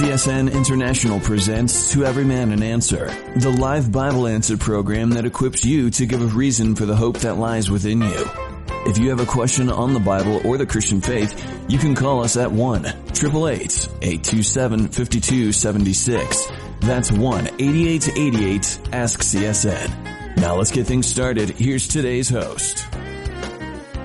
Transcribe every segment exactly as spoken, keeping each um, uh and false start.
C S N International presents To Every Man an Answer, the live Bible answer program that equips you to give a reason for the hope that lies within you. If you have a question on the Bible or the Christian faith, you can call us at one eight eight eight, eight two seven, five two seven six. That's one eight eight eight, eight eight, A S K C S N. Now let's get things started. Here's today's host.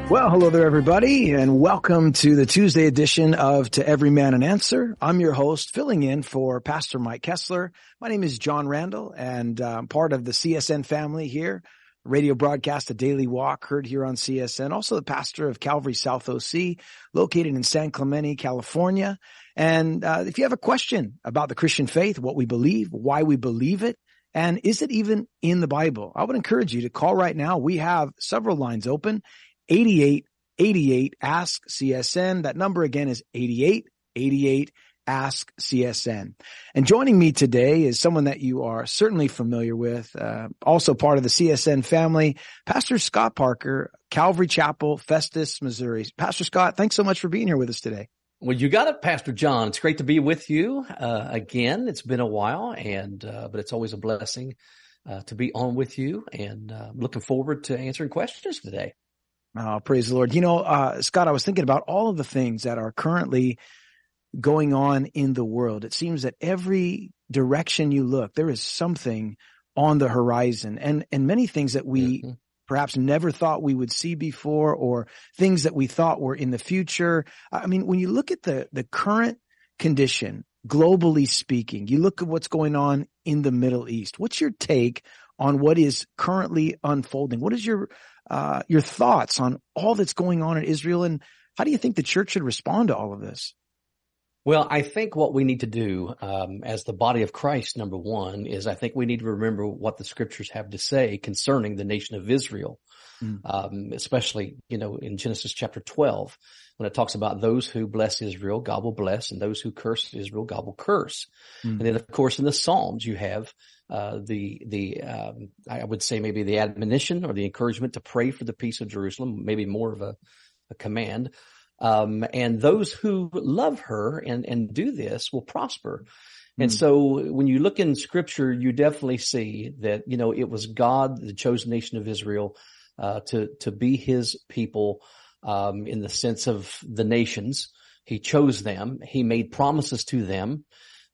Well, hello there, everybody, and welcome to the Tuesday edition of To Every Man an Answer. I'm your host, filling in for Pastor Mike Kessler. My name is John Randall, and uh, I'm part of the C S N family here. Radio broadcast, A Daily Walk, heard here on C S N. Also the pastor of Calvary South O C, located in San Clemente, California. And uh, if you have a question about the Christian faith, what we believe, why we believe it, and is it even in the Bible, I would encourage you to call right now. We have several lines open. eighty-eight eighty-eight Ask C S N. That number again is eighty-eight eighty-eight Ask C S N. And joining me today is someone that you are certainly familiar with, uh, also part of the C S N family, Pastor Scott Parker, Calvary Chapel, Festus, Missouri. Pastor Scott, thanks so much for being here with us today. Well, you got it, Pastor John. It's great to be with you uh, again. It's been a while, and uh, but it's always a blessing uh, to be on with you, and uh, I'm looking forward to answering questions today. Oh, praise the Lord. You know, uh, Scott, I was thinking about all of the things that are currently going on in the world. It seems that every direction you look, there is something on the horizon, and, and many things that we mm-hmm. perhaps never thought we would see before, or things that we thought were in the future. I mean, when you look at the, the current condition, globally speaking, you look at what's going on in the Middle East. What's your take on what is currently unfolding? What is your Uh, your thoughts on all that's going on in Israel, and how do you think the church should respond to all of this? Well, I think what we need to do um, as the body of Christ, number one, is I think we need to remember what the scriptures have to say concerning the nation of Israel, mm. um, especially, you know, in Genesis chapter twelve, when it talks about those who bless Israel, God will bless, and those who curse Israel, God will curse. Mm. And then, of course, in the Psalms, you have uh, the, the um, I would say maybe the admonition or the encouragement to pray for the peace of Jerusalem, maybe more of a, a command. Um, and those who love her and, and do this will prosper. And mm. so when you look in scripture, you definitely see that, you know, it was God, the chosen nation of Israel, uh, to, to be his people, um, in the sense of the nations. He chose them. He made promises to them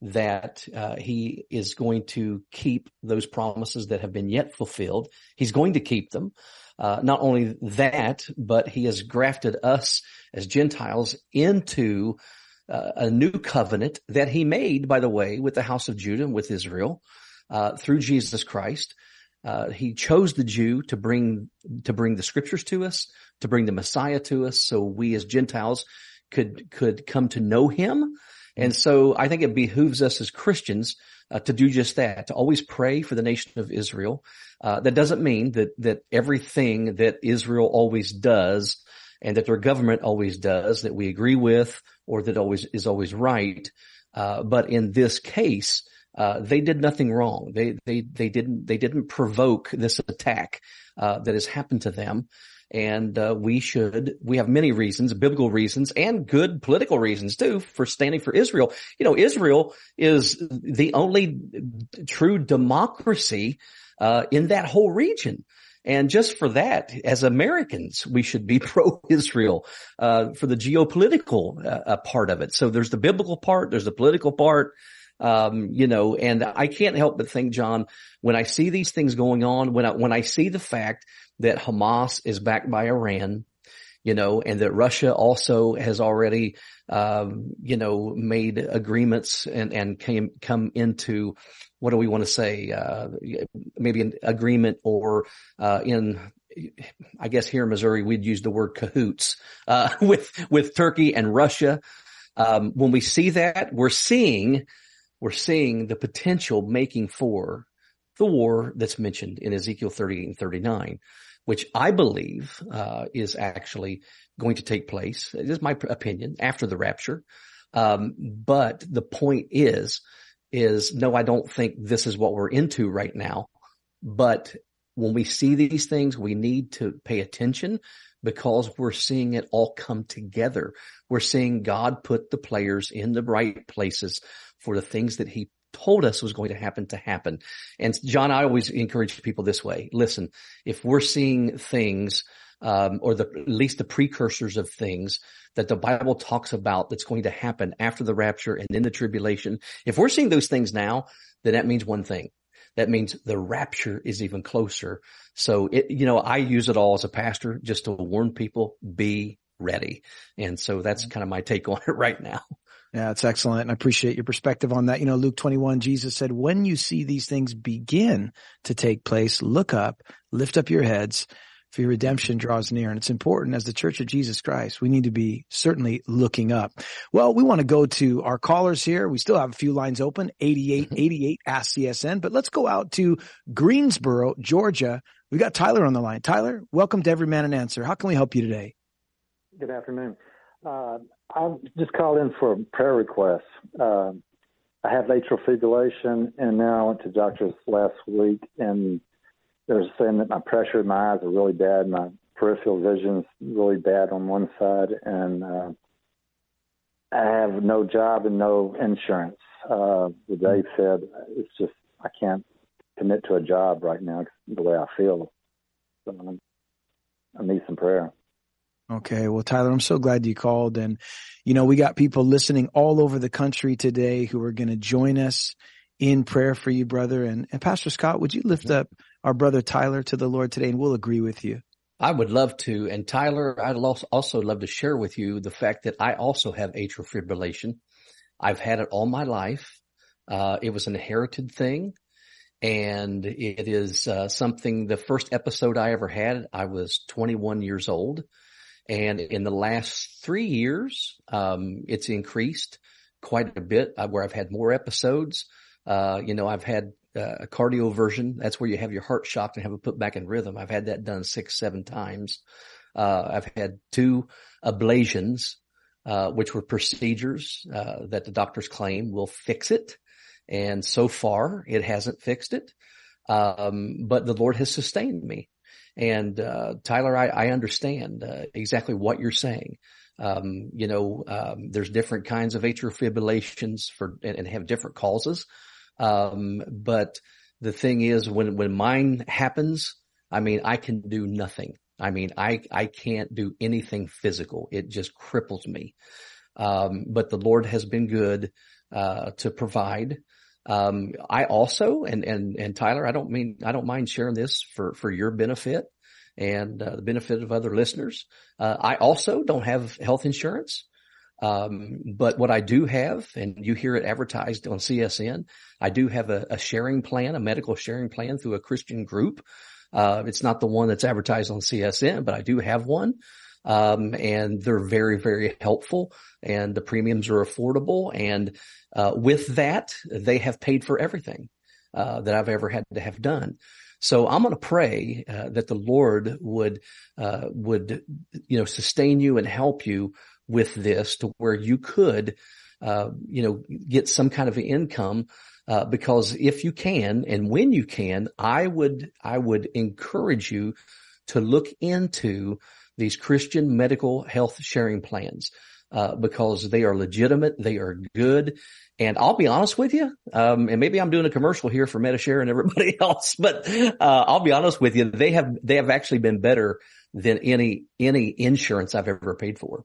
that, uh, he is going to keep those promises that have been yet fulfilled. He's going to keep them. Uh, not only that, but he has grafted us as Gentiles into uh, a new covenant that he made, by the way, with the house of Judah and with Israel uh, through Jesus Christ. Uh, he chose the Jew to bring to bring the scriptures to us, to bring the Messiah to us, so we as Gentiles could could come to know him. And so I think it behooves us as Christians uh, to do just that, to always pray for the nation of Israel. Uh, that doesn't mean that, that everything that Israel always does and that their government always does that we agree with or that always is always right. Uh, but in this case, uh, they did nothing wrong. They, they, they didn't, they didn't provoke this attack, uh, that has happened to them. And, uh, we should, we have many reasons, biblical reasons and good political reasons too for standing for Israel. You know, Israel is the only true democracy, uh, in that whole region. And just for that, as Americans, we should be pro-Israel, uh, for the geopolitical uh, part of it. So there's the biblical part, there's the political part. Um, you know, and I can't help but think, John, when I see these things going on, when I, when I see the fact that Hamas is backed by Iran, you know, and that Russia also has already, um, you know, made agreements and, and came, come into, what do we want to say? Uh, maybe an agreement or, uh, in, I guess here in Missouri, we'd use the word cahoots, uh, with, with Turkey and Russia. Um, when we see that, we're seeing, We're seeing the potential making for the war that's mentioned in Ezekiel thirty-eight and thirty-nine, which I believe uh, is actually going to take place. It is my opinion after the rapture. Um, but the point is, is no, I don't think this is what we're into right now. But when we see these things, we need to pay attention, because we're seeing it all come together. We're seeing God put the players in the right places for the things that he told us was going to happen to happen. And John, I always encourage people this way. Listen, if we're seeing things, um, or the, at least the precursors of things that the Bible talks about that's going to happen after the rapture and in the tribulation, if we're seeing those things now, then that means one thing. That means the rapture is even closer. So, it, you know, I use it all as a pastor just to warn people, be ready. And so that's kind of my take on it right now. Yeah, it's excellent. And I appreciate your perspective on that. You know, Luke twenty-one, Jesus said, when you see these things begin to take place, look up, lift up your heads, for your redemption draws near. And it's important as the Church of Jesus Christ, we need to be certainly looking up. Well, we want to go to our callers here. We still have a few lines open, eighty-eight eighty-eight Ask C S N, but let's go out to Greensboro, Georgia. We've got Tyler on the line. Tyler, welcome to Every Man an Answer. How can we help you today? Good afternoon. Uh, I just called in for a prayer request. Uh, I have atrial fibrillation, and now I went to doctors last week, and they're saying that my pressure in my eyes are really bad. My peripheral vision's really bad on one side, and uh, I have no job and no insurance. Uh, they said it's just I can't commit to a job right now the way I feel. So I'm, I need some prayer. Okay. Well, Tyler, I'm so glad you called. And, you know, we got people listening all over the country today who are going to join us in prayer for you, brother. And, and Pastor Scott, would you lift up our brother Tyler to the Lord today? And we'll agree with you. I would love to. And Tyler, I'd also love to share with you the fact that I also have atrial fibrillation. I've had it all my life. Uh, it was an inherited thing. And it is uh, something, the first episode I ever had, I was twenty-one years old. And in the last three years, um, it's increased quite a bit uh, where I've had more episodes. Uh, you know, I've had uh, a cardioversion. That's where you have your heart shocked and have it put back in rhythm. I've had that done six, seven times. Uh, I've had two ablations, uh, which were procedures uh, that the doctors claim will fix it. And so far, it hasn't fixed it. Um, but the Lord has sustained me. And, uh, Tyler, I, I understand, uh, exactly what you're saying. Um, you know, um, there's different kinds of atrial fibrillations for, and, and have different causes. Um, but the thing is when, when mine happens, I mean, I can do nothing. I mean, I, I can't do anything physical. It just cripples me. Um, but the Lord has been good, uh, to provide. Um, I also, and, and, and Tyler, I don't mean, I don't mind sharing this for, for your benefit and uh, the benefit of other listeners. Uh, I also don't have health insurance. Um, but what I do have, and you hear it advertised on C S N, I do have a, a sharing plan, a medical sharing plan through a Christian group. Uh, it's not the one that's advertised on C S N, but I do have one. Um, and they're very, very helpful, and the premiums are affordable. And, uh, with that, they have paid for everything, uh, that I've ever had to have done. So I'm going to pray, uh, that the Lord would, uh, would, you know, sustain you and help you with this to where you could, uh, you know, get some kind of income, uh, because if you can and when you can, I would, I would encourage you to look into these Christian medical health sharing plans, uh, because they are legitimate. They are good. And I'll be honest with you. Um, and maybe I'm doing a commercial here for MediShare and everybody else, but, uh, I'll be honest with you. They have, they have actually been better than any, any insurance I've ever paid for.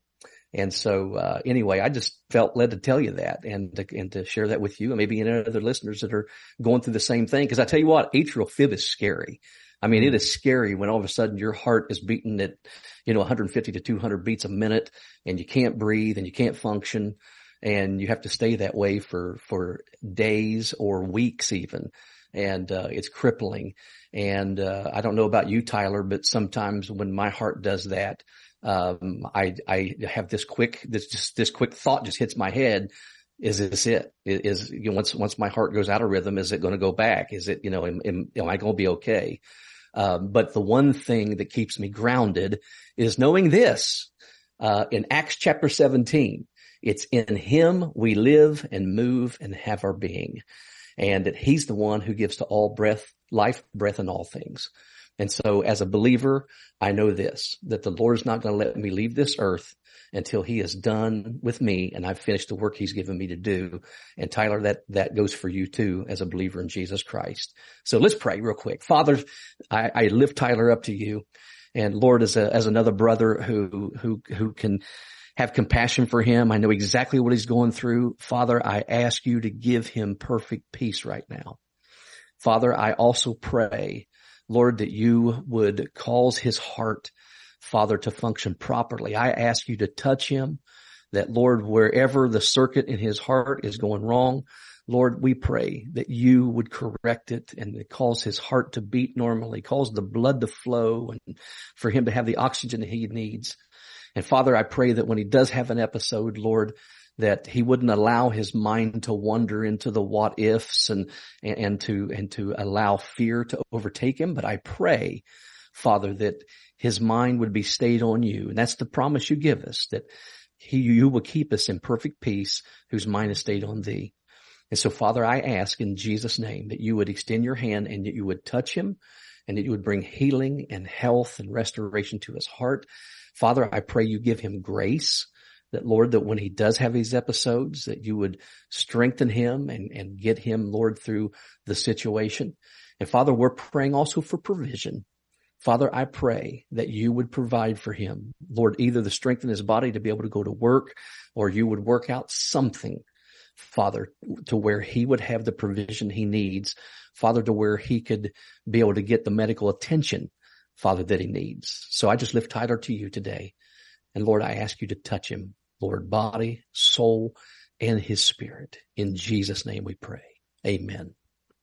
And so, uh, anyway, I just felt led to tell you that and to, and to share that with you and maybe any other listeners that are going through the same thing. Cause I tell you what, atrial fib is scary. I mean, it is scary when all of a sudden your heart is beating at, you know, one fifty to two hundred beats a minute, and you can't breathe and you can't function, and you have to stay that way for, for days or weeks even. And, uh, it's crippling. And, uh, I don't know about you, Tyler, but sometimes when my heart does that, um, I, I have this quick, this, just this quick thought just hits my head. Is this it? Is, you know, once, once my heart goes out of rhythm, is it going to go back? Is it, you know, am, am, am I going to be okay? Um, but the one thing that keeps me grounded is knowing this, uh, in Acts chapter seventeen, it's in him we live and move and have our being, and that he's the one who gives to all breath, life, breath, and all things. And so as a believer, I know this, that the Lord is not going to let me leave this earth until he is done with me and I've finished the work he's given me to do. And Tyler, that, that goes for you too as a believer in Jesus Christ. So let's pray real quick. Father, I, I lift Tyler up to you. And Lord, as a, as another brother who, who, who can have compassion for him, I know exactly what he's going through. Father, I ask you to give him perfect peace right now. Father, I also pray, Lord, that you would cause his heart, Father, to function properly. I ask you to touch him, that, Lord, wherever the circuit in his heart is going wrong, Lord, we pray that you would correct it and cause his heart to beat normally, cause the blood to flow, and for him to have the oxygen that he needs. And, Father, I pray that when he does have an episode, Lord, that he wouldn't allow his mind to wander into the what ifs and, and, and to, and to allow fear to overtake him. But I pray, Father, that his mind would be stayed on you. And that's the promise you give us, that he, you will keep us in perfect peace whose mind is stayed on thee. And so, Father, I ask in Jesus' name that you would extend your hand and that you would touch him and that you would bring healing and health and restoration to his heart. Father, I pray you give him grace. That, Lord, that when he does have these episodes, that you would strengthen him and, and get him, Lord, through the situation. And, Father, we're praying also for provision. Father, I pray that you would provide for him, Lord, either the strength in his body to be able to go to work, or you would work out something, Father, to where he would have the provision he needs, Father, to where he could be able to get the medical attention, Father, that he needs. So I just lift Tyler to you today. And Lord, I ask you to touch him, Lord, body, soul, and his spirit. In Jesus' name we pray. Amen.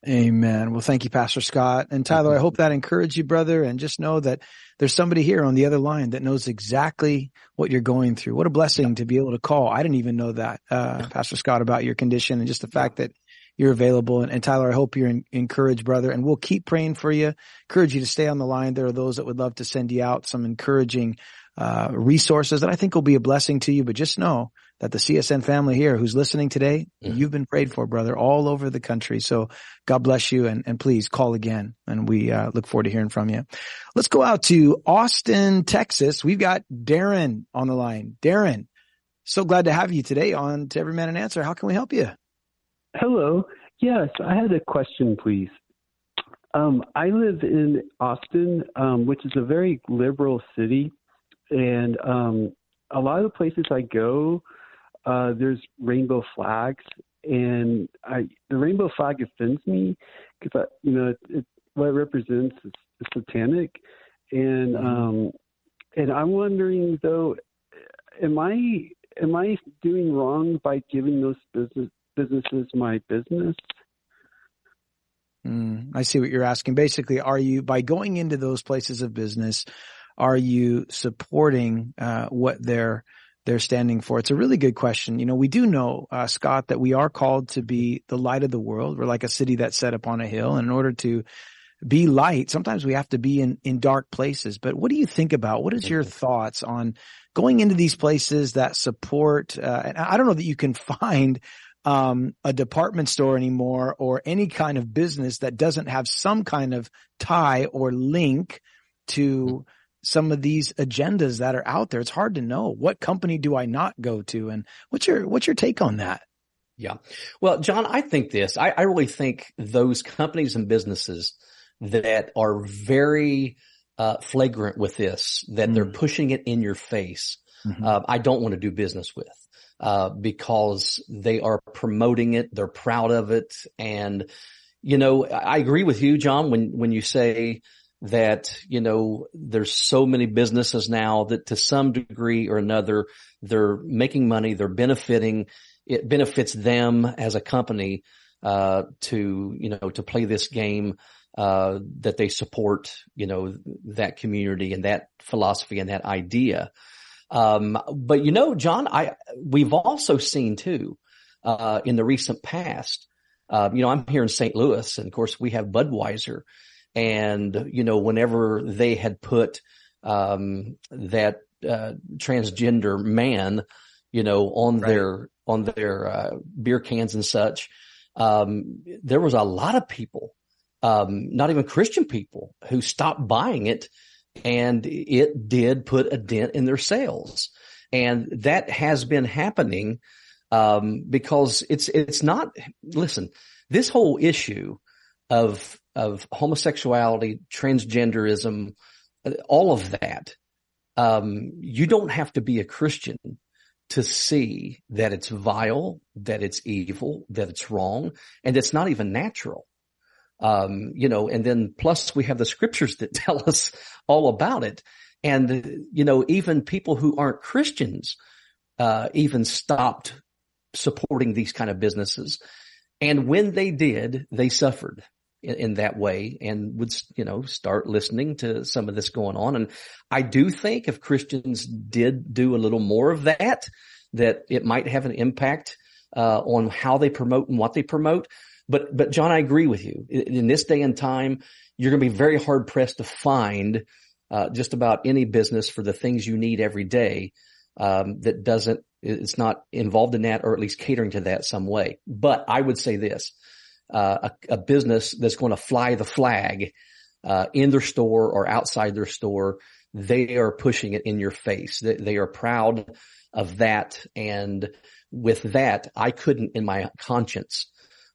Amen. Well, thank you, Pastor Scott. And Tyler, mm-hmm. I hope that encouraged you, brother. And just know that there's somebody here on the other line that knows exactly what you're going through. What a blessing yeah. to be able to call. I didn't even know that, uh, yeah. Pastor Scott, about your condition and just the fact that you're available. And, and Tyler, I hope you're in, encouraged, brother. And we'll keep praying for you. Encourage you to stay on the line. There are those that would love to send you out some encouraging Uh, resources that I think will be a blessing to you, but just know that the C S N family here who's listening today, mm-hmm. you've been prayed for, brother, all over the country. So God bless you, and, and please call again. And we uh, look forward to hearing from you. Let's go out to Austin, Texas. We've got Darren on the line. Darren, so glad to have you today on To Every Man an Answer. How can we help you? Hello. Yes, I had a question, please. Um, I live in Austin, um, which is a very liberal city. And um, a lot of the places I go, uh, there's rainbow flags, and I, the rainbow flag offends me because, you know, it, it, what it represents is, is satanic. And um, and I'm wondering, though, am I am I doing wrong by giving those business, businesses my business? Mm, I see what you're asking. Basically, are you, by going into those places of business, are you supporting uh what they're they're standing for? It's a really good question. You know, we do know, uh, Scott, that we are called to be the light of the world. We're like a city that's set upon a hill. And in order to be light, sometimes we have to be in, in dark places. But what do you think about? What is your thoughts on going into these places that support? Uh, and I don't know that you can find um a department store anymore or any kind of business that doesn't have some kind of tie or link to – some of these agendas that are out there. It's hard to know what company do I not go to, and what's your, what's your take on that? Yeah. Well, John, I think this, I, I really think those companies and businesses that are very uh, flagrant with this, that mm-hmm. they're pushing it in your face. Mm-hmm. Uh, I don't want to do business with, uh, because they are promoting it. They're proud of it. And, you know, I agree with you, John, when, when you say, that, you know, there's so many businesses now that to some degree or another, they're making money, they're benefiting. It benefits them as a company, uh, to, you know, to play this game, uh, that they support, you know, that community and that philosophy and that idea. Um, but you know, John, I, we've also seen too, uh, in the recent past, uh, you know, I'm here in Saint Louis, and of course we have Budweiser. And, you know, whenever they had put, um, that, uh, transgender man, you know, on right. their, on their, uh, beer cans and such, um, there was a lot of people, um, not even Christian people, who stopped buying it, and it did put a dent in their sales. And that has been happening um, because it's it's not – listen, this whole issue of of homosexuality, transgenderism, all of that, um, you don't have to be a Christian to see that it's vile, that it's evil, that it's wrong, and it's not even natural. Um, you know, and then plus we have the scriptures that tell us all about it. And, you know, even people who aren't Christians, uh, even stopped supporting these kind of businesses. And when they did, they suffered in, in that way and would, you know, start listening to some of this going on. And I do think if Christians did do a little more of that, that it might have an impact, uh, on how they promote and what they promote. But, but John, I agree with you. In this day and time, you're going to be very hard pressed to find uh, just about any business for the things you need every day um, that doesn't, it's not involved in that, or at least catering to that some way. But I would say this, uh, a, a business that's going to fly the flag uh, in their store or outside their store, they are pushing it in your face. They, they are proud of that. And with that, I couldn't in my conscience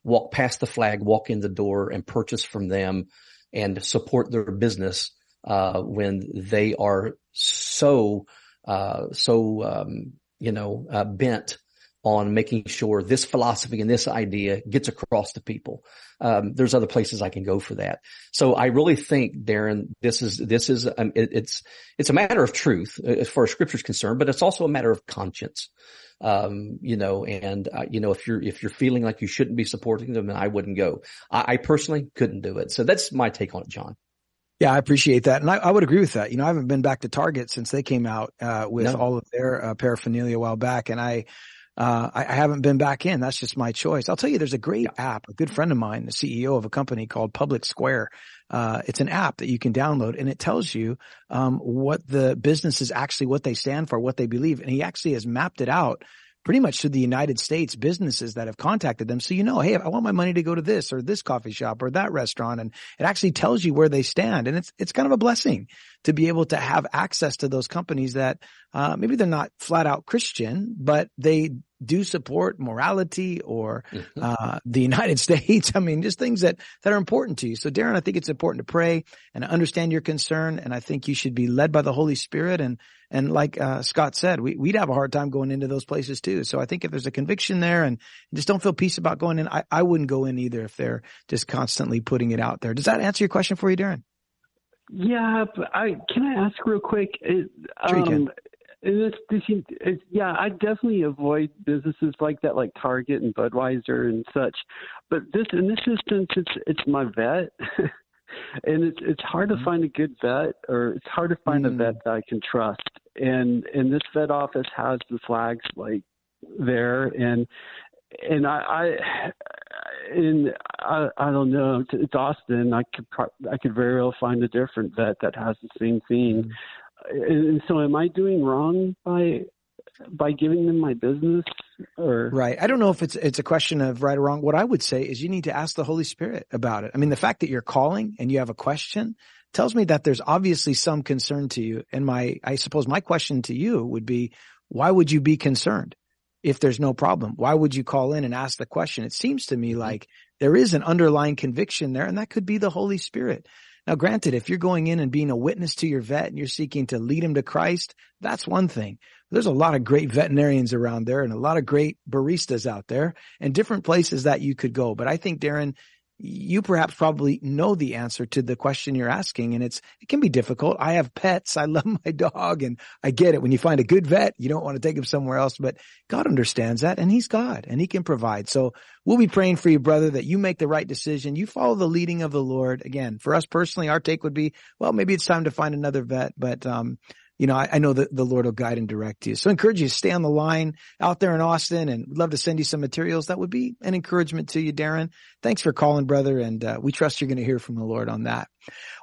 walk past the flag, walk in the door, and purchase from them and support their business uh when they are so, uh so um you know, uh, bent on making sure this philosophy and this idea gets across to people. Um There's other places I can go for that. So I really think, Darren, this is, this is, um, it, it's, it's a matter of truth as far as scripture's concerned, but it's also a matter of conscience. Um, you know, and, uh, you know, if you're, if you're feeling like you shouldn't be supporting them, then I wouldn't go. I, I personally couldn't do it. So that's my take on it, John. Yeah, I appreciate that. And I, I would agree with that. You know, I haven't been back to Target since they came out, uh, with no. all of their uh, paraphernalia a while back. And I, uh, I, I haven't been back in. That's just my choice. I'll tell you, there's a great yeah. app, a good friend of mine, the C E O of a company called Public Square. Uh, it's an app that you can download, and it tells you, um, what the business is actually, what they stand for, what they believe. And he actually has mapped it out pretty much to the United States businesses that have contacted them. So, you know, hey, I want my money to go to this or this coffee shop or that restaurant. And it actually tells you where they stand. And it's, it's kind of a blessing to be able to have access to those companies that, uh, maybe they're not flat out Christian, but they do support morality or, uh, the United States. I mean, just things that, that are important to you. So Darren, I think it's important to pray and understand your concern. And I think you should be led by the Holy Spirit. And, and like, uh, Scott said, we, we'd have a hard time going into those places too. So I think if there's a conviction there and just don't feel peace about going in, I, I wouldn't go in either if they're just constantly putting it out there. Does that answer your question for you, Darren? Yeah, but I can I ask real quick? It, sure you um, can. This, this, yeah, I definitely avoid businesses like that, like Target and Budweiser and such. But this, in this instance, it's it's my vet, and it's it's hard mm-hmm. to find a good vet, or it's hard to find mm-hmm. a vet that I can trust. And and this vet office has the flags like there, and and I. I And I, I don't know. It's Austin. I could pro- I could very well find a different vet that has the same thing. And, and so, am I doing wrong by by giving them my business? Or right. I don't know if it's it's a question of right or wrong. What I would say is you need to ask the Holy Spirit about it. I mean, the fact that you're calling and you have a question tells me that there's obviously some concern to you. And my I suppose my question to you would be, why would you be concerned? If there's no problem, why would you call in and ask the question? It seems to me like there is an underlying conviction there, and that could be the Holy Spirit. Now, granted, if you're going in and being a witness to your vet and you're seeking to lead him to Christ, that's one thing. There's a lot of great veterinarians around there and a lot of great baristas out there and different places that you could go. But I think, Darren, you perhaps probably know the answer to the question you're asking, and it's it can be difficult. I have pets. I love my dog, and I get it. When you find a good vet, you don't want to take him somewhere else, but God understands that, and he's God, and he can provide. So we'll be praying for you, brother, that you make the right decision. You follow the leading of the Lord. Again, for us personally, our take would be, well, maybe it's time to find another vet, but um you know, I, I know that the Lord will guide and direct you. So I encourage you to stay on the line out there in Austin, and we'd love to send you some materials. That would be an encouragement to you, Darren. Thanks for calling, brother, and uh, we trust you're going to hear from the Lord on that.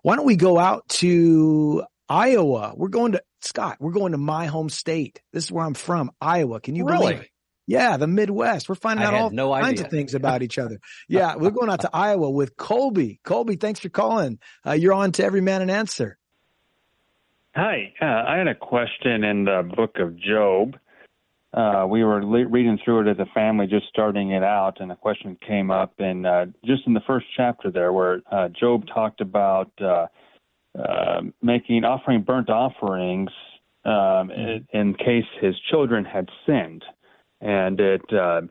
Why don't we go out to Iowa? We're going to, Scott, we're going to my home state. This is where I'm from, Iowa. Can you really? believe it? Yeah, the Midwest. We're finding I out all no kinds idea. of things about each other. Yeah, we're going out to Iowa with Colby. Colby, thanks for calling. Uh, you're on To Every Man an Answer. Hi. Uh, I had a question in the book of Job. Uh, we were le- reading through it as a family, just starting it out, and a question came up. And uh, just in the first chapter there where uh, Job talked about uh, uh, making offering burnt offerings um, in, in case his children had sinned. And it uh,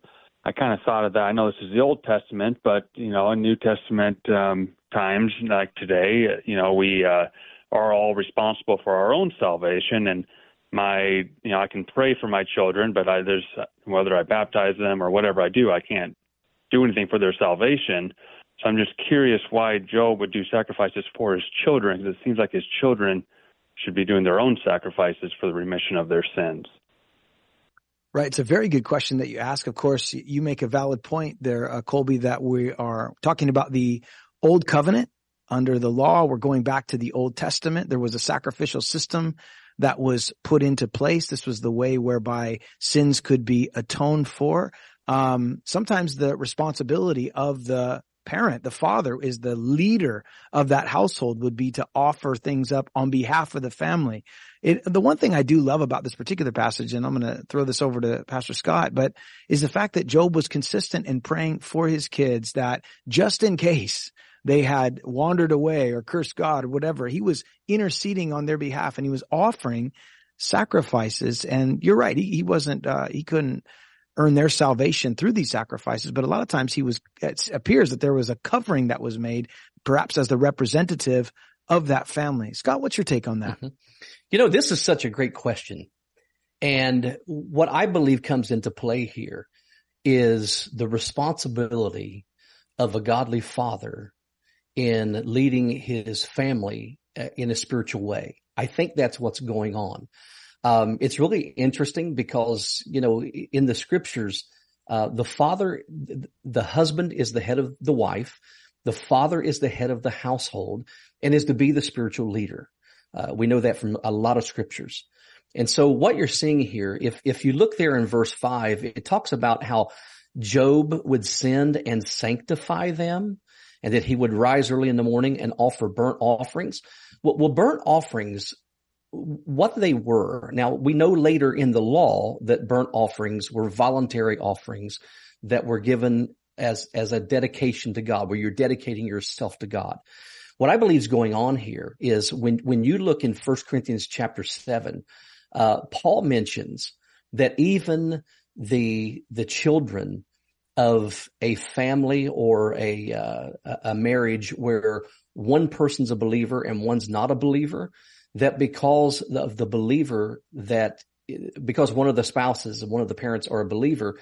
I kind of thought of that. I know this is the Old Testament, but, you know, in New Testament um, times like today, you know, we uh, are all responsible for our own salvation. And my, you know, I can pray for my children, but I, there's whether I baptize them or whatever I do, I can't do anything for their salvation. So I'm just curious why Job would do sacrifices for his children, because it seems like his children should be doing their own sacrifices for the remission of their sins. Right. It's a very good question that you ask. Of course, you make a valid point there, uh, Colby, that we are talking about the Old Covenant under the law. We're going back to the Old Testament. There was a sacrificial system that was put into place. This was the way whereby sins could be atoned for. Um, sometimes the responsibility of the parent, the father, is the leader of that household, would be to offer things up on behalf of the family. It, the one thing I do love about this particular passage, and I'm going to throw this over to Pastor Scott, but is the fact that Job was consistent in praying for his kids that just in case they had wandered away or cursed God or whatever, he was interceding on their behalf and he was offering sacrifices. And you're right. He, he wasn't, uh, he couldn't earn their salvation through these sacrifices. But a lot of times he was, it appears that there was a covering that was made, perhaps as the representative of that family. Scott, what's your take on that? Mm-hmm. You know, this is such a great question. And what I believe comes into play here is the responsibility of a godly father in leading his family in a spiritual way. I think that's what's going on. Um, it's really interesting because, you know, in the scriptures, uh, the father, the husband is the head of the wife. The father is the head of the household and is to be the spiritual leader. Uh, we know that from a lot of scriptures. And so what you're seeing here, if, if you look there in verse five, it talks about how Job would send and sanctify them, and that he would rise early in the morning and offer burnt offerings. Well, burnt offerings, what they were. Now, we know later in the law that burnt offerings were voluntary offerings that were given as, as a dedication to God, where you're dedicating yourself to God. What I believe is going on here is when, when you look in First Corinthians chapter seven, uh, Paul mentions that even the, the children of a family or a uh, a marriage where one person's a believer and one's not a believer, that because of the believer, that because one of the spouses and one of the parents are a believer,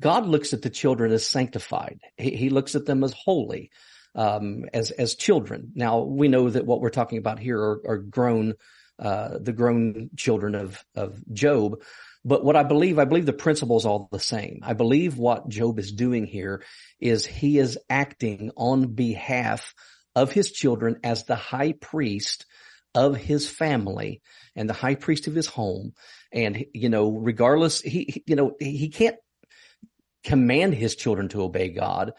God looks at the children as sanctified. He, he looks at them as holy, um, as as children. Now we know that what we're talking about here are, are grown, uh, the grown children of of Job. But what I believe, I believe the principle is all the same. I believe what Job is doing here is he is acting on behalf of his children as the high priest of his family and the high priest of his home. And, you know, regardless, he, you know, he can't command his children to obey God.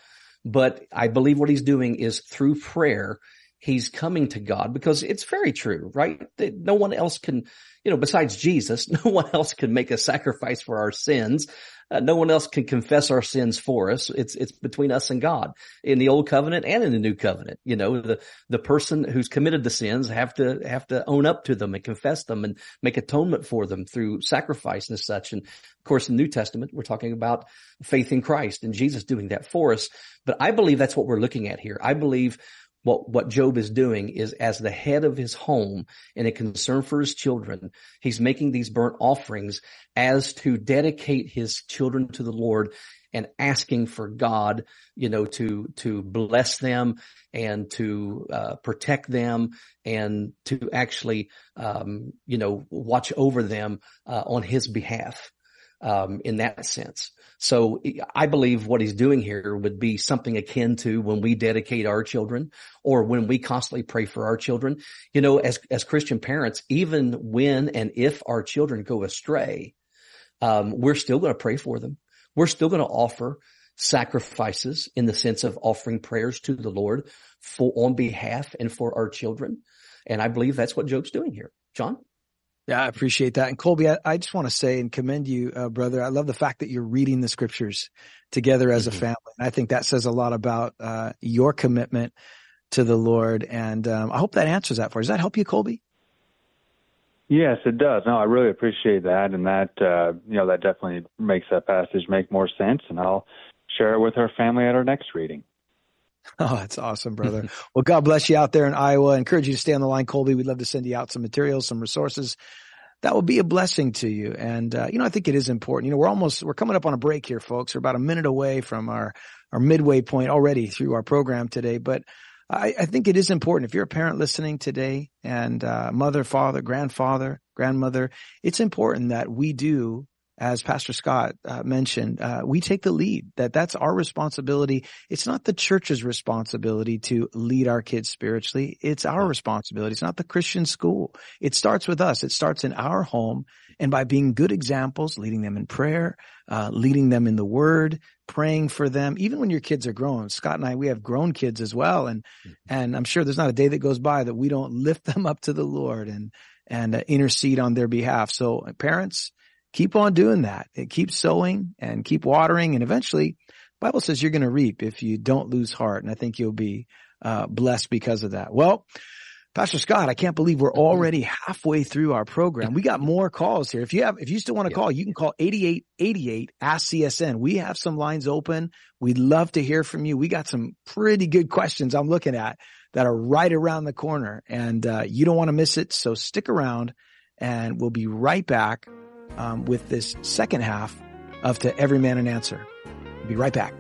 But I believe what he's doing is through prayer, he's coming to God, because it's very true, right? No one else can, you know, besides Jesus, no one else can make a sacrifice for our sins. Uh, no one else can confess our sins for us. It's, it's between us and God in the Old Covenant and in the New Covenant. You know, the, the person who's committed the sins have to, have to own up to them and confess them and make atonement for them through sacrifice and such. And of course, in the New Testament, we're talking about faith in Christ and Jesus doing that for us. But I believe that's what we're looking at here. I believe What, what Job is doing is, as the head of his home and a concern for his children, he's making these burnt offerings as to dedicate his children to the Lord and asking for God, you know, to, to bless them and to, uh, protect them and to actually, um, you know, watch over them, uh, on his behalf, um, in that sense. So I believe what he's doing here would be something akin to when we dedicate our children or when we constantly pray for our children. You know, as, as Christian parents, even when and if our children go astray, um, we're still going to pray for them. We're still going to offer sacrifices in the sense of offering prayers to the Lord for, on behalf and for our children. And I believe that's what Job's doing here. John? Yeah, I appreciate that. And Colby, I, I just want to say and commend you, uh, brother. I love the fact that you're reading the scriptures together as mm-hmm. a family. And I think that says a lot about uh, your commitment to the Lord. And um, I hope that answers that for you. Does that help you, Colby? Yes, it does. No, I really appreciate that. And that, uh, you know, that definitely makes that passage make more sense. And I'll share it with our family at our next reading. Oh, that's awesome, brother. Well, God bless you out there in Iowa. I encourage you to stay on the line, Colby. We'd love to send you out some materials, some resources. That will be a blessing to you. And, uh, you know, I think it is important. You know, we're almost, we're coming up on a break here, folks. We're about a minute away from our, our midway point already through our program today. But I, I think it is important. If you're a parent listening today and, uh, mother, father, grandfather, grandmother, it's important that we do, as Pastor Scott uh, mentioned, uh, we take the lead, that that's our responsibility. It's not the church's responsibility to lead our kids spiritually. It's our responsibility. It's not the Christian school. It starts with us. It starts in our home. And by being good examples, leading them in prayer, uh, leading them in the word, praying for them, even when your kids are grown. Scott and I, we have grown kids as well. And, mm-hmm. and I'm sure there's not a day that goes by that we don't lift them up to the Lord and, and uh, intercede on their behalf. So uh, parents, keep on doing that. Keep sowing and keep watering. And eventually, the Bible says you're going to reap if you don't lose heart. And I think you'll be uh blessed because of that. Well, Pastor Scott, I can't believe we're already halfway through our program. We got more calls here. If you have, if you still want to yeah. call, you can call eighty-eight eighty-eight Ask C S N. We have some lines open. We'd love to hear from you. We got some pretty good questions I'm looking at that are right around the corner. And uh you don't want to miss it. So stick around and we'll be right back. Um, with this second half of To Every Man an Answer. We'll be right back.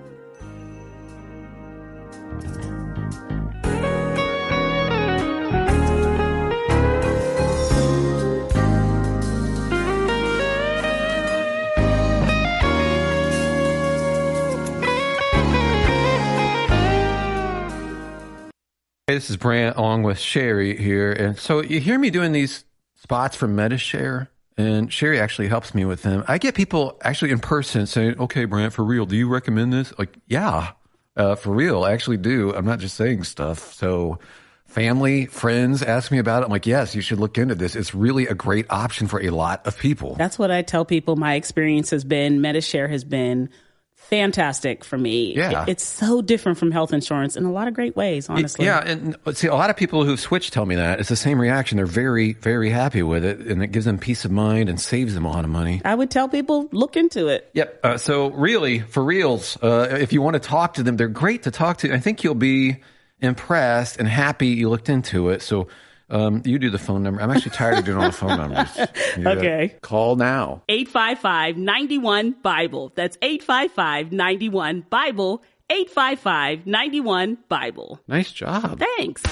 Hey, this is Brant along with Sherry here. And so you hear me doing these spots for MediShare? And Sherry actually helps me with them. I get people actually in person saying, okay, Brant, for real, do you recommend this? Like, yeah, uh, for real, I actually do. I'm not just saying stuff. So family, friends ask me about it. I'm like, yes, you should look into this. It's really a great option for a lot of people. That's what I tell people. My experience has been, MediShare has been fantastic for me. Yeah. It, it's so different from health insurance in a lot of great ways, honestly. Yeah. And see, a lot of people who've switched tell me that. It's the same reaction. They're very, very happy with it. And it gives them peace of mind and saves them a lot of money. I would tell people, look into it. Yep. Uh, so really, for reals, uh, if you want to talk to them, they're great to talk to. I think you'll be impressed and happy you looked into it. So Um, you do the phone number. I'm actually tired of doing all the phone numbers. You okay. Call now. eight five five, nine one, BIBLE. That's eight five five, nine one, BIBLE. eight five five, nine one, BIBLE. Nice job. Thanks.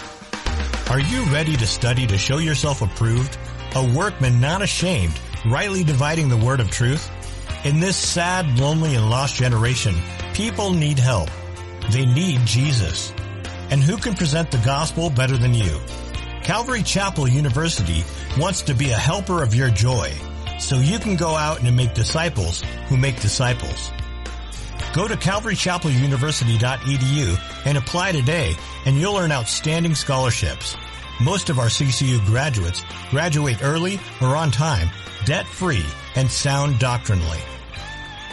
Are you ready to study to show yourself approved? A workman not ashamed, rightly dividing the word of truth? In this sad, lonely, and lost generation, people need help. They need Jesus. And who can present the gospel better than you? Calvary Chapel University wants to be a helper of your joy, so you can go out and make disciples who make disciples. Go to calvary chapel university dot e d u and apply today, and you'll earn outstanding scholarships. Most of our C C U graduates graduate early or on time, debt-free, and sound doctrinally.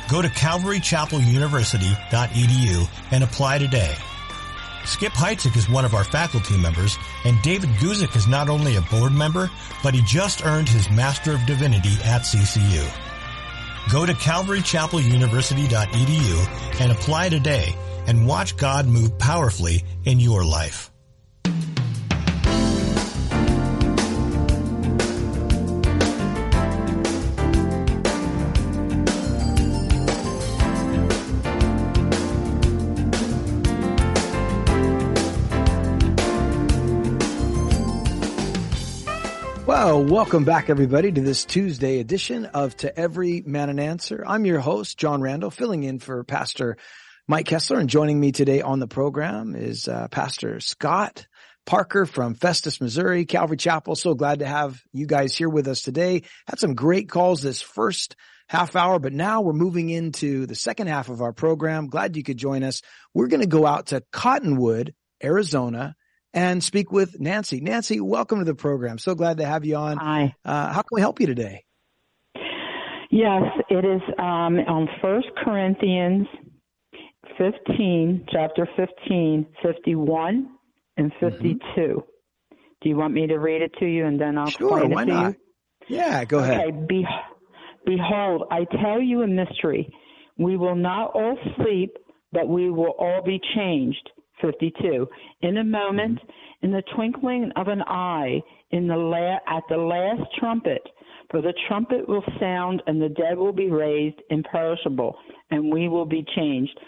Go to calvary chapel university dot e d u and apply today. Skip Heitzig is one of our faculty members, and David Guzik is not only a board member, but he just earned his Master of Divinity at C C U. Go to calvary chapel university dot e d u and apply today, and watch God move powerfully in your life. Well, welcome back, everybody, to this Tuesday edition of To Every Man an Answer. I'm your host, John Randall, filling in for Pastor Mike Kessler. And joining me today on the program is uh, Pastor Scott Parker from Festus, Missouri, Calvary Chapel. So glad to have you guys here with us today. Had some great calls this first half hour, but now we're moving into the second half of our program. Glad you could join us. We're going to go out to Cottonwood, Arizona, and speak with Nancy. Nancy, welcome to the program. So glad to have you on. Hi. Uh, how can we help you today? Yes, it is um, on First Corinthians fifteen, chapter fifteen, fifty-one and fifty-two. Mm-hmm. Do you want me to read it to you and then I'll sure, explain it why to not? You? Yeah, go okay. ahead. Be- Behold, I tell you a mystery. We will not all sleep, but we will all be changed. fifty-two. In a moment, in the twinkling of an eye, in the la- at the last trumpet, for the trumpet will sound, and the dead will be raised imperishable, and we will be changed.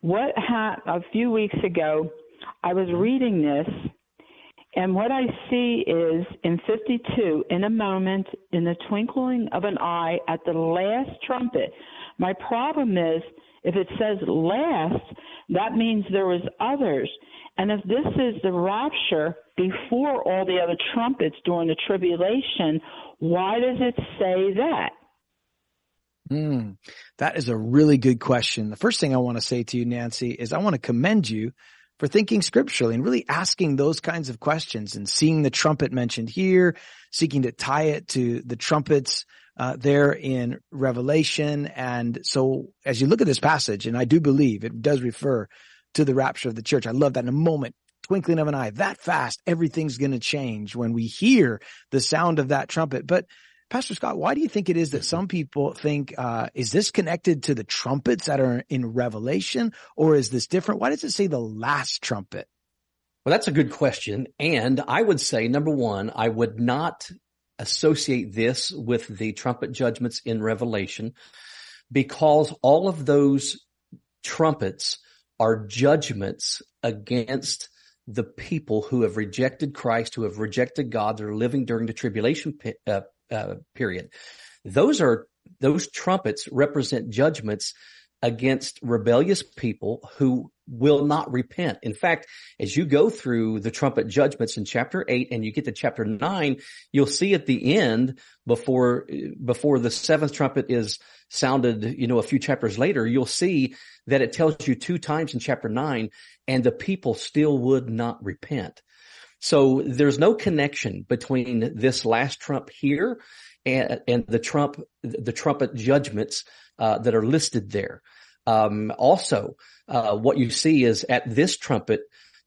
What ha- a few weeks ago, I was reading this, and what I see is in fifty-two, in a moment, in the twinkling of an eye, at the last trumpet. My problem is, if it says last, that means there was others. And if this is the rapture before all the other trumpets during the tribulation, why does it say that? Mm, that is a really good question. The first thing I want to say to you, Nancy, is I want to commend you for thinking scripturally and really asking those kinds of questions and seeing the trumpet mentioned here, seeking to tie it to the trumpets Uh, there in Revelation. And so as you look at this passage, and I do believe it does refer to the rapture of the church. I love that in a moment, twinkling of an eye, that fast, everything's going to change when we hear the sound of that trumpet. But Pastor Scott, why do you think it is that some people think, uh, is this connected to the trumpets that are in Revelation, or is this different? Why does it say the last trumpet? Well, that's a good question. And I would say, number one, I would not associate this with the trumpet judgments in Revelation, because all of those trumpets are judgments against the people who have rejected Christ, who have rejected God, that are living during the tribulation pe- uh, uh, period. Those are, those trumpets represent judgments against rebellious people who will not repent. In fact, as you go through the trumpet judgments in chapter eight and you get to chapter nine, you'll see at the end, before before the seventh trumpet is sounded, you know, a few chapters later, you'll see that it tells you two times in chapter nine, and the people still would not repent. So there's no connection between this last trump here and, and the trump the trumpet judgments uh, that are listed there. Um, also, uh, what you see is at this trumpet,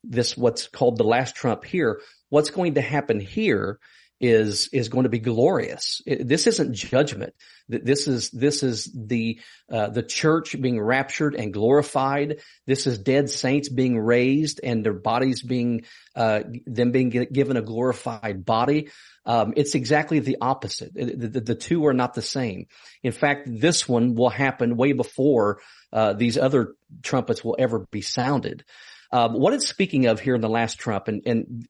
this what's called the last trump here, what's going to happen here is, is going to be glorious. It, this isn't judgment. This is, this is the, uh, the church being raptured and glorified. This is dead saints being raised and their bodies being, uh, them being given a glorified body. Um, it's exactly the opposite. The, the, the two are not the same. In fact, this one will happen way before Uh, these other trumpets will ever be sounded. Um, what it's speaking of here in the last trump, and, and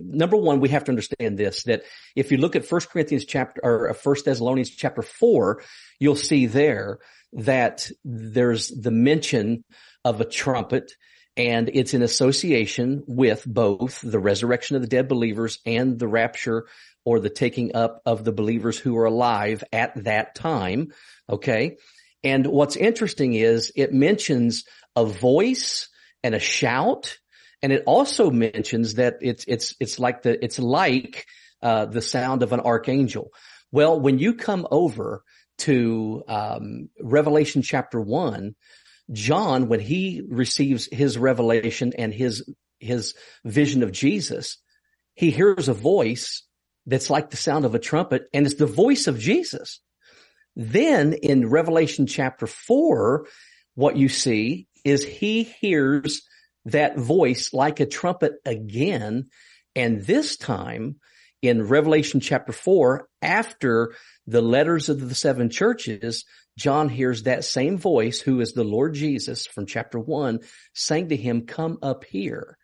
number one, we have to understand this, that if you look at First Corinthians chapter, or First Thessalonians chapter four, you'll see there that there's the mention of a trumpet, and it's in association with both the resurrection of the dead believers and the rapture, or the taking up of the believers who are alive at that time. Okay. And what's interesting is it mentions a voice and a shout, and it also mentions that it's it's it's like the it's like uh the sound of an archangel. Well, when you come over to um Revelation chapter one, John, when he receives his revelation and his his vision of Jesus, he hears a voice that's like the sound of a trumpet, and it's the voice of Jesus. Then in Revelation chapter four, what you see is he hears that voice like a trumpet again. And this time in Revelation chapter four, after the letters of the seven churches, John hears that same voice, who is the Lord Jesus from chapter one, saying to him, "Come up here."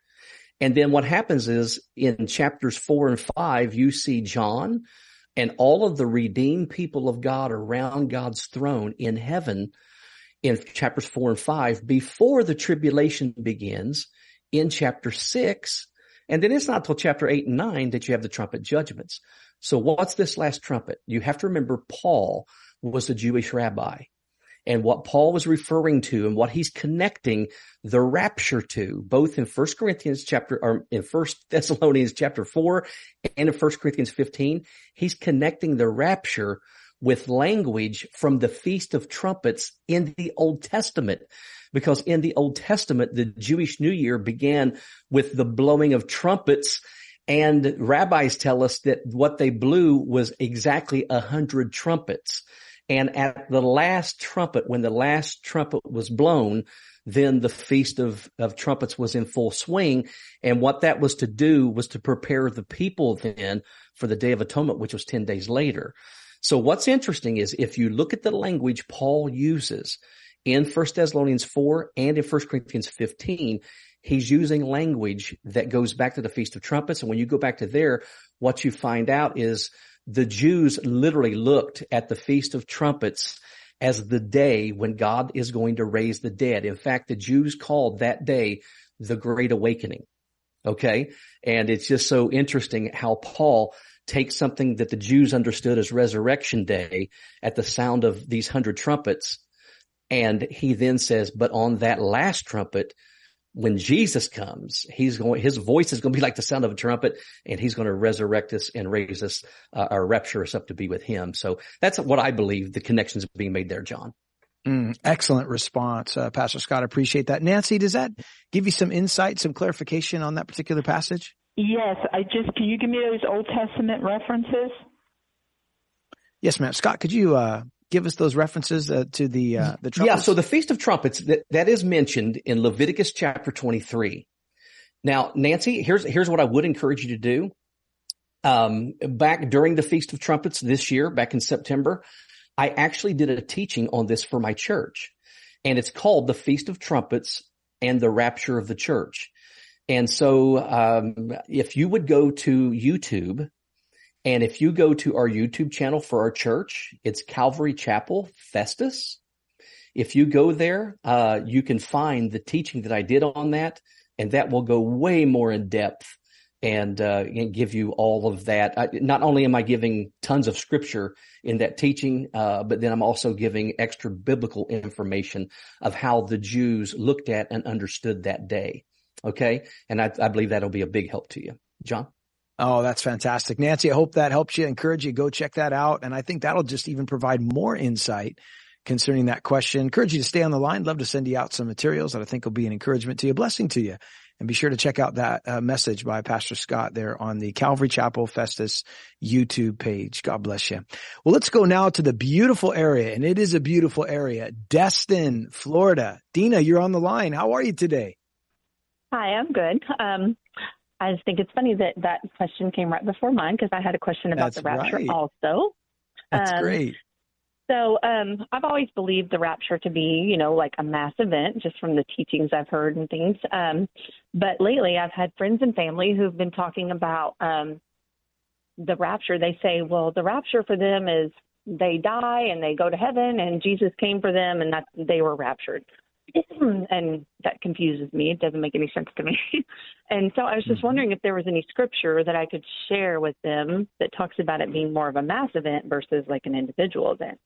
And then what happens is in chapters four and five, you see John and all of the redeemed people of God around God's throne in heaven in chapters four and five, before the tribulation begins in chapter six. And then it's not till chapter eight and nine that you have the trumpet judgments. So what's this last trumpet? You have to remember Paul was a Jewish rabbi, and what Paul was referring to and what he's connecting the rapture to, both in First Corinthians chapter, or in First Thessalonians chapter four and in First Corinthians fifteen, he's connecting the rapture with language from the Feast of Trumpets in the Old Testament, because in the Old Testament, the Jewish New Year began with the blowing of trumpets, and rabbis tell us that what they blew was exactly a hundred trumpets. And at the last trumpet, when the last trumpet was blown, then the Feast of, of Trumpets was in full swing. And what that was to do was to prepare the people then for the Day of Atonement, which was ten days later. So what's interesting is if you look at the language Paul uses in First Thessalonians four and in First Corinthians fifteen, he's using language that goes back to the Feast of Trumpets. And when you go back to there, what you find out is the Jews literally looked at the Feast of Trumpets as the day when God is going to raise the dead. In fact, the Jews called that day the Great Awakening. Okay? And it's just so interesting how Paul takes something that the Jews understood as Resurrection Day at the sound of these hundred trumpets. And he then says, but on that last trumpet, when Jesus comes, he's going, his voice is going to be like the sound of a trumpet, and he's going to resurrect us and raise us, uh, or rapture us up to be with him. So that's what I believe the connections being made there, John. Mm, excellent response, uh, Pastor Scott. I appreciate that. Nancy, does that give you some insight, some clarification on that particular passage? Yes. I just, can you give me those Old Testament references? Yes, ma'am. Scott, could you, uh, give us those references uh, to the uh, the trumpets. Yeah, so the Feast of Trumpets, that, that is mentioned in Leviticus chapter twenty-three. Now, Nancy, here's here's what I would encourage you to do. Um, back during the Feast of Trumpets this year, back in September, I actually did a teaching on this for my church, and it's called The Feast of Trumpets and the Rapture of the Church. And so um, if you would go to YouTube, and if you go to our YouTube channel for our church, it's Calvary Chapel Festus. If you go there, uh, you can find the teaching that I did on that, and that will go way more in depth and, uh, and give you all of that. I, not only am I giving tons of scripture in that teaching, uh, but then I'm also giving extra biblical information of how the Jews looked at and understood that day. Okay? And I, I believe that'll be a big help to you. John? Oh, that's fantastic. Nancy, I hope that helps you, encourage you, go check that out. And I think that'll just even provide more insight concerning that question. Encourage you to stay on the line. Love to send you out some materials that I think will be an encouragement to you, a blessing to you. And be sure to check out that uh, message by Pastor Scott there on the Calvary Chapel Festus YouTube page. God bless you. Well, let's go now to the beautiful area, and it is a beautiful area, Destin, Florida. Dina, you're on the line. How are you today? Hi, I'm good. Um, I just think it's funny that that question came right before mine because I had a question about That's the rapture right. also. That's um, great. So um, I've always believed the rapture to be, you know, like a mass event just from the teachings I've heard and things. Um, but lately I've had friends and family who've been talking about um, the rapture. They say, well, the rapture for them is they die and they go to heaven and Jesus came for them and that they were raptured. And that confuses me. It doesn't make any sense to me. And so I was just wondering if there was any scripture that I could share with them that talks about it being more of a mass event versus like an individual event.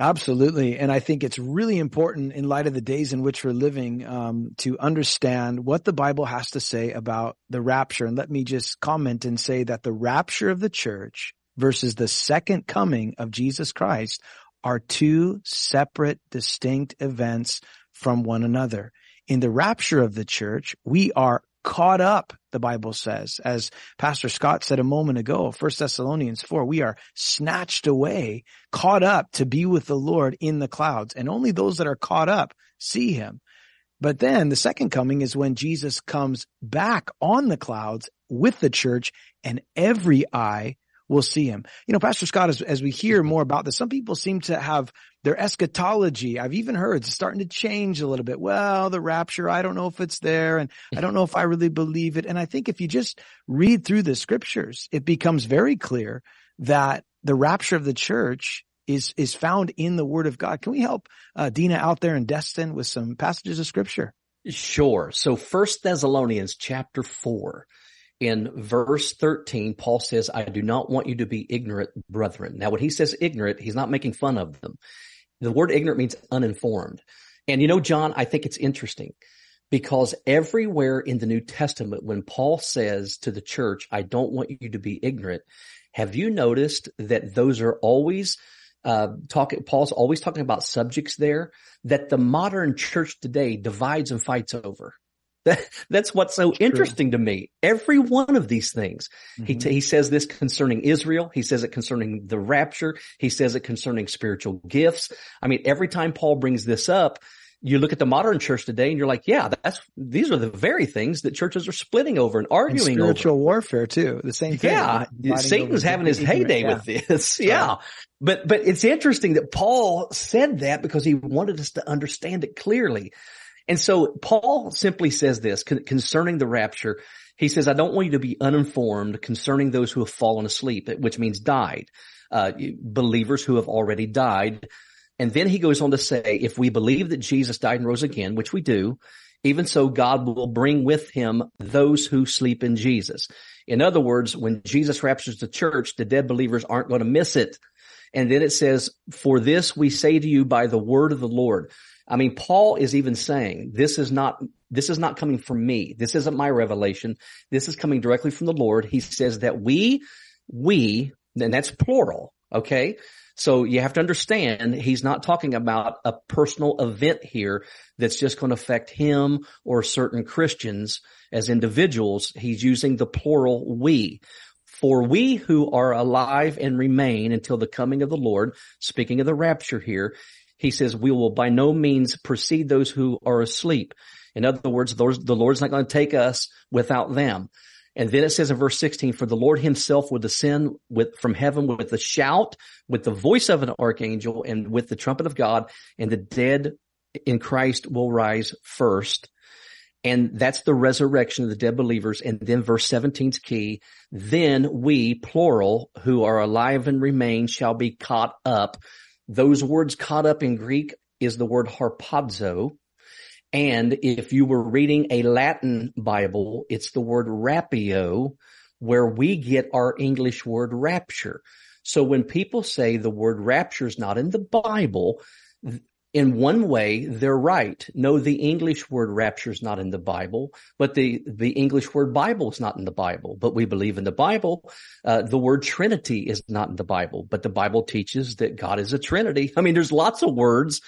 Absolutely. And I think it's really important in light of the days in which we're living um, to understand what the Bible has to say about the rapture. And let me just comment and say that the rapture of the church versus the second coming of Jesus Christ are two separate, distinct events from one another. In the rapture of the church, we are caught up, the Bible says. As Pastor Scott said a moment ago, First Thessalonians four, we are snatched away, caught up to be with the Lord in the clouds. And only those that are caught up see him. But then the second coming is when Jesus comes back on the clouds with the church, and every eye we'll see him. You know, Pastor Scott, as, as we hear more about this, some people seem to have their eschatology. I've even heard it's starting to change a little bit. Well, the rapture, I don't know if it's there, and I don't know if I really believe it. And I think if you just read through the scriptures, it becomes very clear that the rapture of the church is, is found in the word of God. Can we help uh, Dina out there in Destin with some passages of scripture? Sure. So First Thessalonians chapter four. In verse thirteen, Paul says, I do not want you to be ignorant, brethren. Now, when he says ignorant, he's not making fun of them. The word ignorant means uninformed. And you know, John, I think it's interesting because everywhere in the New Testament, when Paul says to the church, I don't want you to be ignorant, have you noticed that those are always uh, talking, Paul's always talking about subjects there that the modern church today divides and fights over? That, that's what's so interesting to me. Every one of these things. Mm-hmm. He, t- he says this concerning Israel. He says it concerning the rapture. He says it concerning spiritual gifts. I mean, every time Paul brings this up, you look at the modern church today and you're like, yeah, that's, these are the very things that churches are splitting over and arguing and spiritual over. Spiritual warfare too. The same thing. Yeah. Satan's having his heyday yeah. with this. Yeah. Right. But, but it's interesting that Paul said that because he wanted us to understand it clearly. And so Paul simply says this con- concerning the rapture. He says, I don't want you to be uninformed concerning those who have fallen asleep, which means died, uh, believers who have already died. And then he goes on to say, if we believe that Jesus died and rose again, which we do, even so God will bring with him those who sleep in Jesus. In other words, when Jesus raptures the church, the dead believers aren't going to miss it. And then it says, for this we say to you by the word of the Lord. I mean, Paul is even saying this is not this is not coming from me. This isn't my revelation. This is coming directly from the Lord. He says that we, we, and that's plural, okay? So you have to understand he's not talking about a personal event here that's just going to affect him or certain Christians as individuals. He's using the plural we. For we who are alive and remain until the coming of the Lord, speaking of the rapture here, he says, we will by no means precede those who are asleep. In other words, the Lord's not going to take us without them. And then it says in verse sixteen, for the Lord himself will descend with, from heaven with a shout, with the voice of an archangel, and with the trumpet of God, and the dead in Christ will rise first. And that's the resurrection of the dead believers. And then verse seventeen's key, then we, plural, who are alive and remain, shall be caught up. Those words caught up in Greek is the word harpazo. And if you were reading a Latin Bible, it's the word rapio, where we get our English word rapture. So when people say the word rapture is not in the Bible, in one way, they're right. No, the English word rapture is not in the Bible, but the, the English word Bible is not in the Bible. But we believe in the Bible. Uh, the word Trinity is not in the Bible, but the Bible teaches that God is a Trinity. I mean, there's lots of words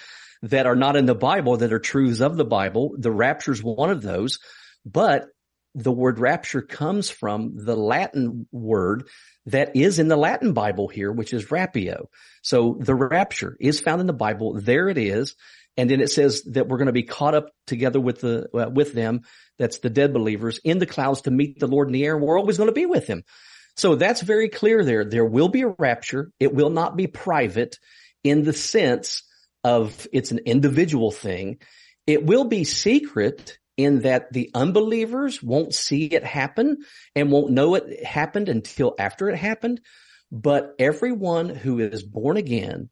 that are not in the Bible that are truths of the Bible. The rapture is one of those, but the word rapture comes from the Latin word that is in the Latin Bible here, which is rapio. So the rapture is found in the Bible. There it is. And then it says that we're going to be caught up together with the uh, with them. That's the dead believers in the clouds to meet the Lord in the air. We're always going to be with him. So that's very clear there. There will be a rapture. It will not be private in the sense of it's an individual thing. It will be secret in that the unbelievers won't see it happen and won't know it happened until after it happened. But everyone who is born again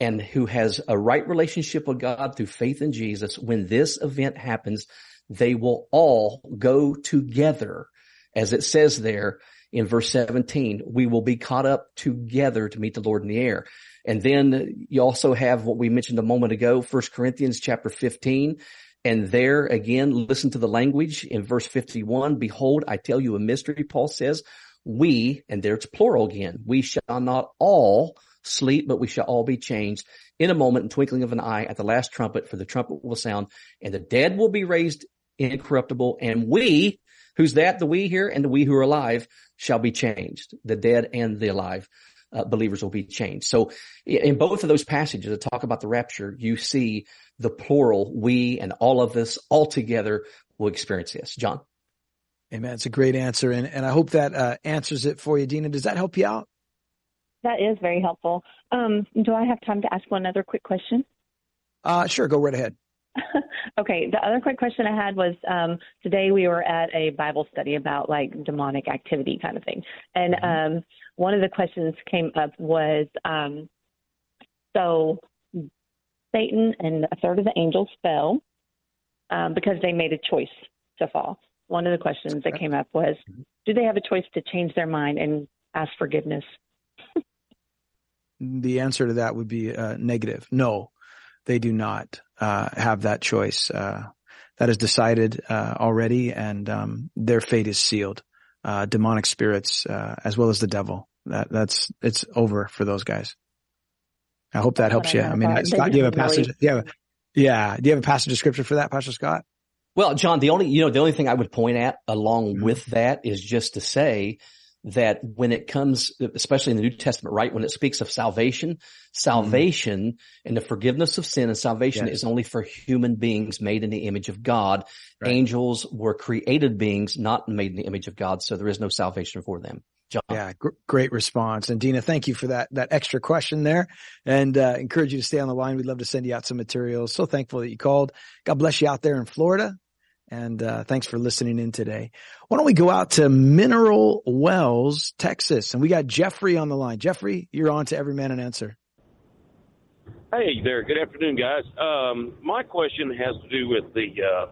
and who has a right relationship with God through faith in Jesus, when this event happens, they will all go together. As it says there in verse seventeen, we will be caught up together to meet the Lord in the air. And then you also have what we mentioned a moment ago, First Corinthians chapter fifteen. And there again, listen to the language in verse fifty-one. Behold, I tell you a mystery, Paul says, we, and there it's plural again, we shall not all sleep, but we shall all be changed in a moment, in twinkling of an eye, at the last trumpet, for the trumpet will sound, and the dead will be raised incorruptible, and we, who's that, the we here, and the we who are alive, shall be changed. The dead and the alive uh, believers will be changed. So in both of those passages that talk about the rapture, you see the plural, we, and all of us all together will experience this. John. Amen. It's a great answer. And, and I hope that uh, answers it for you, Dina. Does that help you out? That is very helpful. Um, do I have time to ask one other quick question? Uh, sure. Go right ahead. Okay. The other quick question I had was um, today we were at a Bible study about like demonic activity kind of thing. And mm-hmm. um, one of the questions came up was, um, so Satan and a third of the angels fell um, because they made a choice to fall. One of the questions that came up was, do they have a choice to change their mind and ask forgiveness? The answer to that would be uh, negative. No. they do not uh have that choice. Uh that is decided uh already, and um their fate is sealed. Uh demonic spirits uh as well as the devil. That that's it's over for those guys. I hope that helps you. I mean, Scott, do you have a passage? Yeah. Yeah. Do you have a passage of scripture for that, Pastor Scott? Well, John, the only, you know, the only thing I would point at along mm-hmm. with that is just to say that when it comes, especially in the New Testament, right, when it speaks of salvation, salvation mm-hmm. and the forgiveness of sin and salvation yes. is only for human beings made in the image of God. Right. Angels were created beings not made in the image of God, so there is no salvation for them. John. Yeah, gr- great response. And Dina, thank you for that that extra question there, and uh, encourage you to stay on the line. We'd love to send you out some materials. So thankful that you called. God bless you out there in Florida, and uh, thanks for listening in today. Why don't we go out to Mineral Wells, Texas, and we got Jeffrey on the line. Jeffrey, you're on To Every Man an Answer. Hey there. Good afternoon, guys. Um, my question has to do with the uh,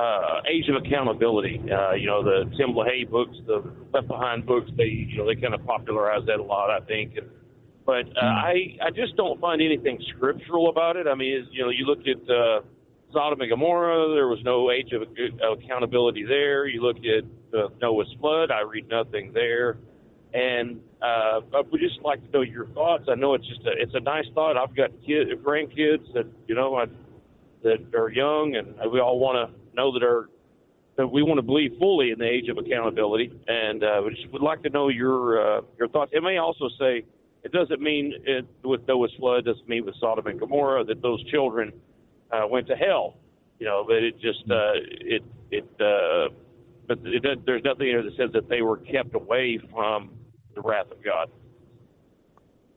Uh, age of accountability. Uh, you know, the Tim LaHaye books, the Left Behind books, they, you know, they kind of popularized that a lot, I think. And, but uh, I, I just don't find anything scriptural about it. I mean, you know, you looked at uh, Sodom and Gomorrah, there was no age of accountability there. You looked at uh, Noah's flood, I read nothing there. And uh, I would just like to know your thoughts. I know it's just a, it's a nice thought. I've got kids, grandkids that, you know, I, that are young, and we all want to know that are that we want to believe fully in the age of accountability, and uh, we just would like to know your uh, your thoughts. It may also say it doesn't mean it, with Noah's flood, doesn't mean with Sodom and Gomorrah that those children uh, went to hell. You know, but it just uh, it it uh, but it, there's nothing here that says that they were kept away from the wrath of God.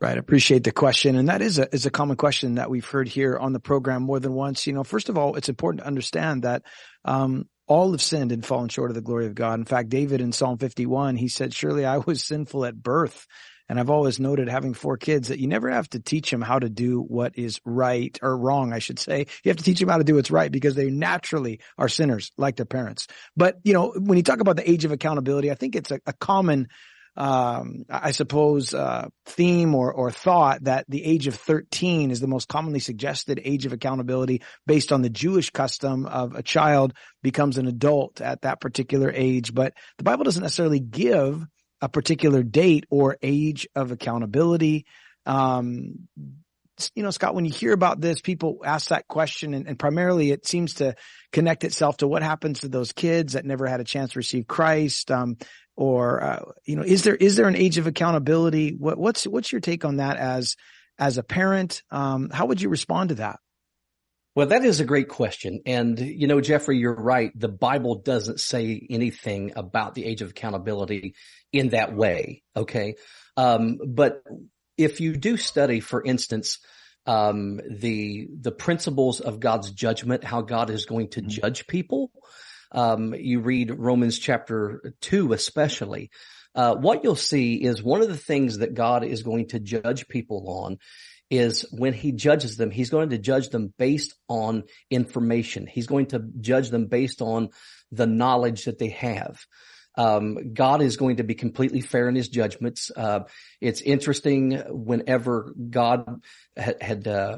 Right. Appreciate the question. And that is a, is a common question that we've heard here on the program more than once. You know, first of all, it's important to understand that, um, all have sinned and fallen short of the glory of God. In fact, David in Psalm fifty-one, he said, surely I was sinful at birth. And I've always noted, having four kids, that you never have to teach them how to do what is right or wrong, I should say. You have to teach them how to do what's right because they naturally are sinners like their parents. But, you know, when you talk about the age of accountability, I think it's a, a common Um, I suppose, uh, theme or, or thought that the age of thirteen is the most commonly suggested age of accountability based on the Jewish custom of a child becomes an adult at that particular age. But the Bible doesn't necessarily give a particular date or age of accountability. Um, you know, Scott, when you hear about this, people ask that question, and, and primarily it seems to connect itself to what happens to those kids that never had a chance to receive Christ. Um, Or, uh, you know, is there, is there an age of accountability? What, what's, what's your take on that as, as a parent? Um, how would you respond to that? Well, that is a great question. And, you know, Jeffrey, you're right. The Bible doesn't say anything about the age of accountability in that way. Okay. Um, but if you do study, for instance, um, the, the principles of God's judgment, how God is going to mm-hmm. judge people, Um, you read Romans chapter two, especially, uh, what you'll see is one of the things that God is going to judge people on is when he judges them, he's going to judge them based on information. He's going to judge them based on the knowledge that they have. Um, God is going to be completely fair in his judgments. Uh, it's interesting whenever God had, had uh,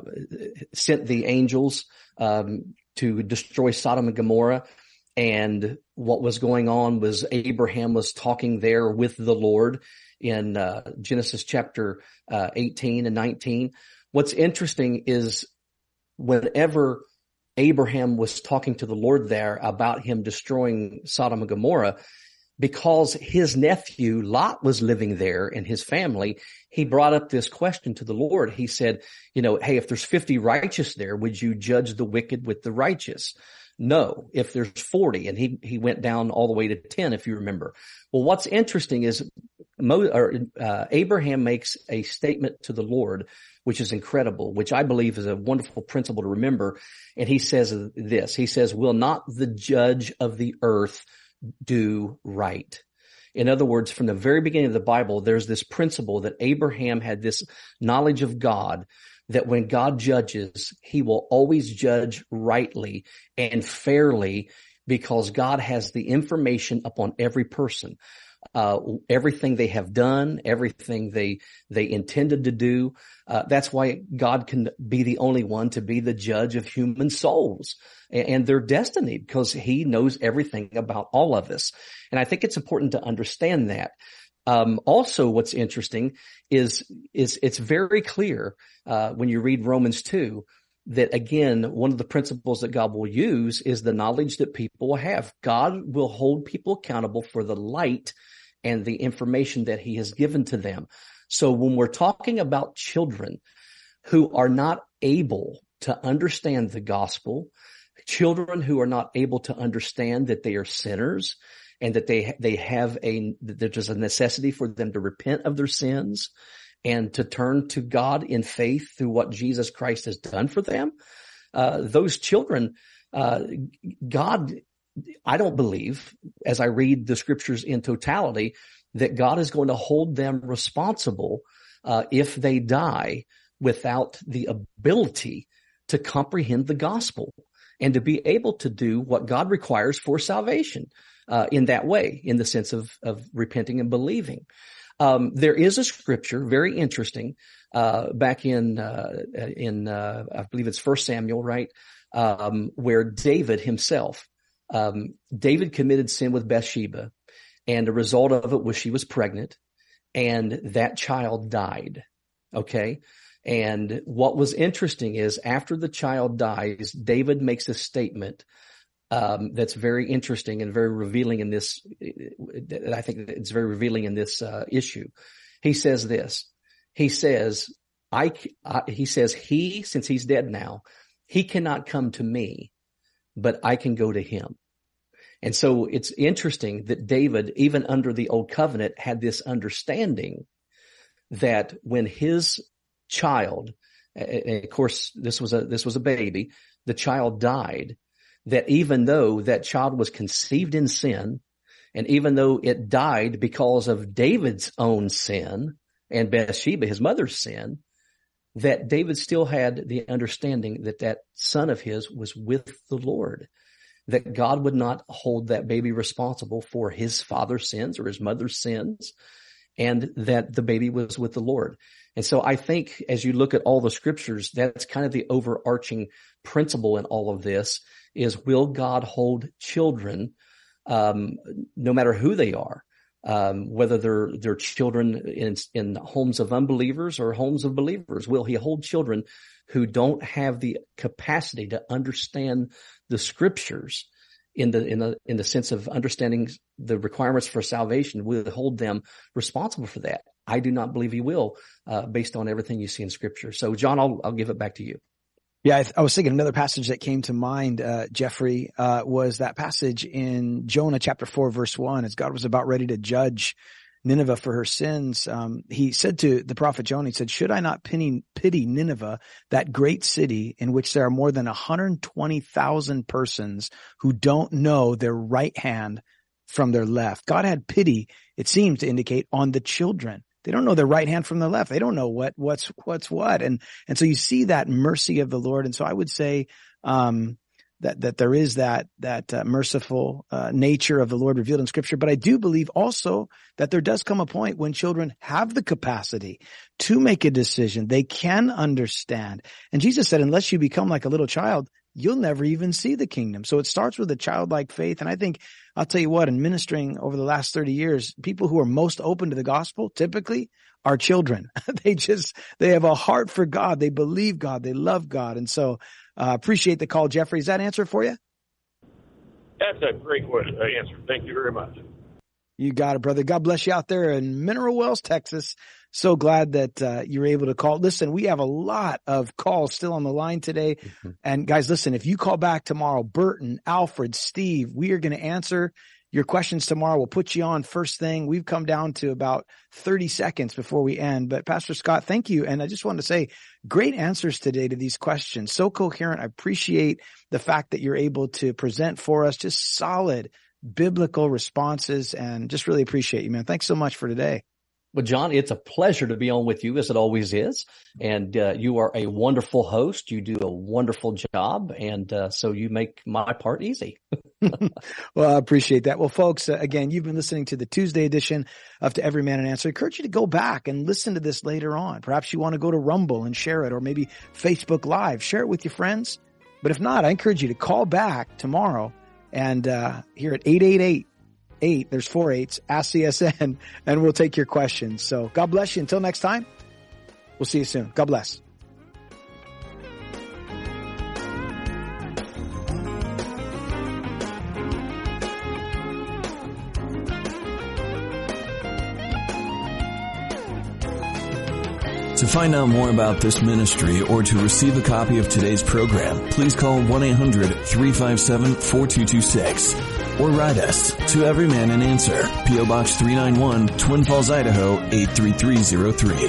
sent the angels, um, to destroy Sodom and Gomorrah. And what was going on was Abraham was talking there with the Lord in uh, Genesis chapter uh, eighteen and nineteen. What's interesting is whenever Abraham was talking to the Lord there about him destroying Sodom and Gomorrah, because his nephew Lot was living there and his family, he brought up this question to the Lord. He said, you know, hey, if there's fifty righteous there, would you judge the wicked with the righteous? No, if there's forty, and he, he went down all the way to ten, if you remember. Well, what's interesting is Mo, or, uh, Abraham makes a statement to the Lord, which is incredible, which I believe is a wonderful principle to remember. And he says this, he says, will not the judge of the earth do right? In other words, from the very beginning of the Bible, there's this principle that Abraham had this knowledge of God, that when God judges, he will always judge rightly and fairly because God has the information upon every person. uh, everything they have done, everything they they intended to do. Uh, that's why God can be the only one to be the judge of human souls and, and their destiny, because he knows everything about all of this. And I think it's important to understand that. Um, also, what's interesting is is it's very clear uh, when you read Romans two that, again, one of the principles that God will use is the knowledge that people will have. God will hold people accountable for the light and the information that he has given to them. So when we're talking about children who are not able to understand the gospel, children who are not able to understand that they are sinners, and that they they have a there's a necessity for them to repent of their sins and to turn to God in faith through what Jesus Christ has done for them. Uh, those children, uh, God, I don't believe, as I read the scriptures in totality, that God is going to hold them responsible uh, if they die without the ability to comprehend the gospel and to be able to do what God requires for salvation. Uh, in that way, in the sense of, of repenting and believing. Um, there is a scripture, very interesting, uh, back in, uh, in, uh, I believe it's First Samuel, right? Um, where David himself, um, David committed sin with Bathsheba, and the result of it was she was pregnant, and that child died. Okay. And what was interesting is after the child dies, David makes a statement Um, that's very interesting and very revealing in this. I think it's very revealing in this uh, issue. He says this. He says, "I." Uh, he says, "He, since he's dead now, he cannot come to me, but I can go to him." And so it's interesting that David, even under the old covenant, had this understanding that when his child, and of course, this was a this was a baby, the child died. That even though that child was conceived in sin, and even though it died because of David's own sin and Bathsheba, his mother's sin, that David still had the understanding that that son of his was with the Lord, that God would not hold that baby responsible for his father's sins or his mother's sins, and that the baby was with the Lord. And so I think as you look at all the scriptures, that's kind of the overarching principle in all of this. Is will God hold children, um, no matter who they are, um, whether they're they're children in in homes of unbelievers or homes of believers? Will he hold children who don't have the capacity to understand the scriptures in the in the in the sense of understanding the requirements for salvation? Will he hold them responsible for that? I do not believe he will, uh, based on everything you see in scripture. So, John, I'll I'll give it back to you. Yeah, I, th- I was thinking another passage that came to mind, uh, Jeffrey, uh, was that passage in Jonah chapter four, verse one, as God was about ready to judge Nineveh for her sins. Um, he said to the prophet Jonah, he said, should I not pity, pity Nineveh, that great city in which there are more than one hundred twenty thousand persons who don't know their right hand from their left? God had pity, it seems to indicate, on the children. They don't know their right hand from their left. They don't know what, what's, what's what. And, and so you see that mercy of the Lord. And so I would say, um, that, that there is that, that uh, merciful, uh, nature of the Lord revealed in scripture. But I do believe also that there does come a point when children have the capacity to make a decision. They can understand. And Jesus said, unless you become like a little child, you'll never even see the kingdom. So it starts with a childlike faith. And I think, I'll tell you what, in ministering over the last thirty years, people who are most open to the gospel typically are children. They just, they have a heart for God. They believe God. They love God. And so I uh, appreciate the call, Jeffrey. Is that answer for you? That's a great question, uh, answer. Thank you very much. You got it, brother. God bless you out there in Mineral Wells, Texas. So glad that uh, you were able to call. Listen, we have a lot of calls still on the line today. Mm-hmm. And guys, listen, if you call back tomorrow, Burton, Alfred, Steve, we are going to answer your questions tomorrow. We'll put you on first thing. We've come down to about thirty seconds before we end. But Pastor Scott, thank you. And I just wanted to say great answers today to these questions. So coherent. I appreciate the fact that you're able to present for us just solid biblical responses, and just really appreciate you, man. Thanks so much for today. Well, John, it's a pleasure to be on with you, as it always is. And uh, you are a wonderful host. You do a wonderful job. And uh, so you make my part easy. Well, I appreciate that. Well, folks, uh, again, you've been listening to the Tuesday edition of To Every Man an Answer. I encourage you to go back and listen to this later on. Perhaps you want to go to Rumble and share it, or maybe Facebook Live. Share it with your friends. But if not, I encourage you to call back tomorrow and uh, here at eight eight eight, eight, there's four eights, Ask C S N, and we'll take your questions. So God bless you. Until next time, we'll see you soon. God bless. To find out more about this ministry or to receive a copy of today's program, please call one eight hundred, three five seven, four two two six or write us To Every Man an Answer, P O Box three ninety-one, Twin Falls, Idaho eight three three zero three.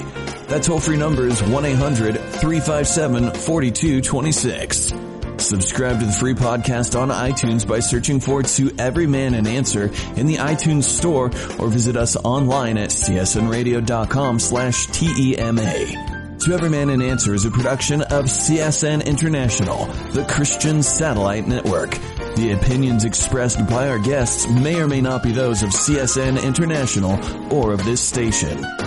That toll-free number is one eight hundred, three five seven, four two two six. Subscribe to the free podcast on iTunes by searching for To Every Man an Answer in the iTunes store, or visit us online at c s n radio dot com slash T E M A. To Every Man an Answer is a production of C S N International, the Christian Satellite Network. The opinions expressed by our guests may or may not be those of C S N International or of this station.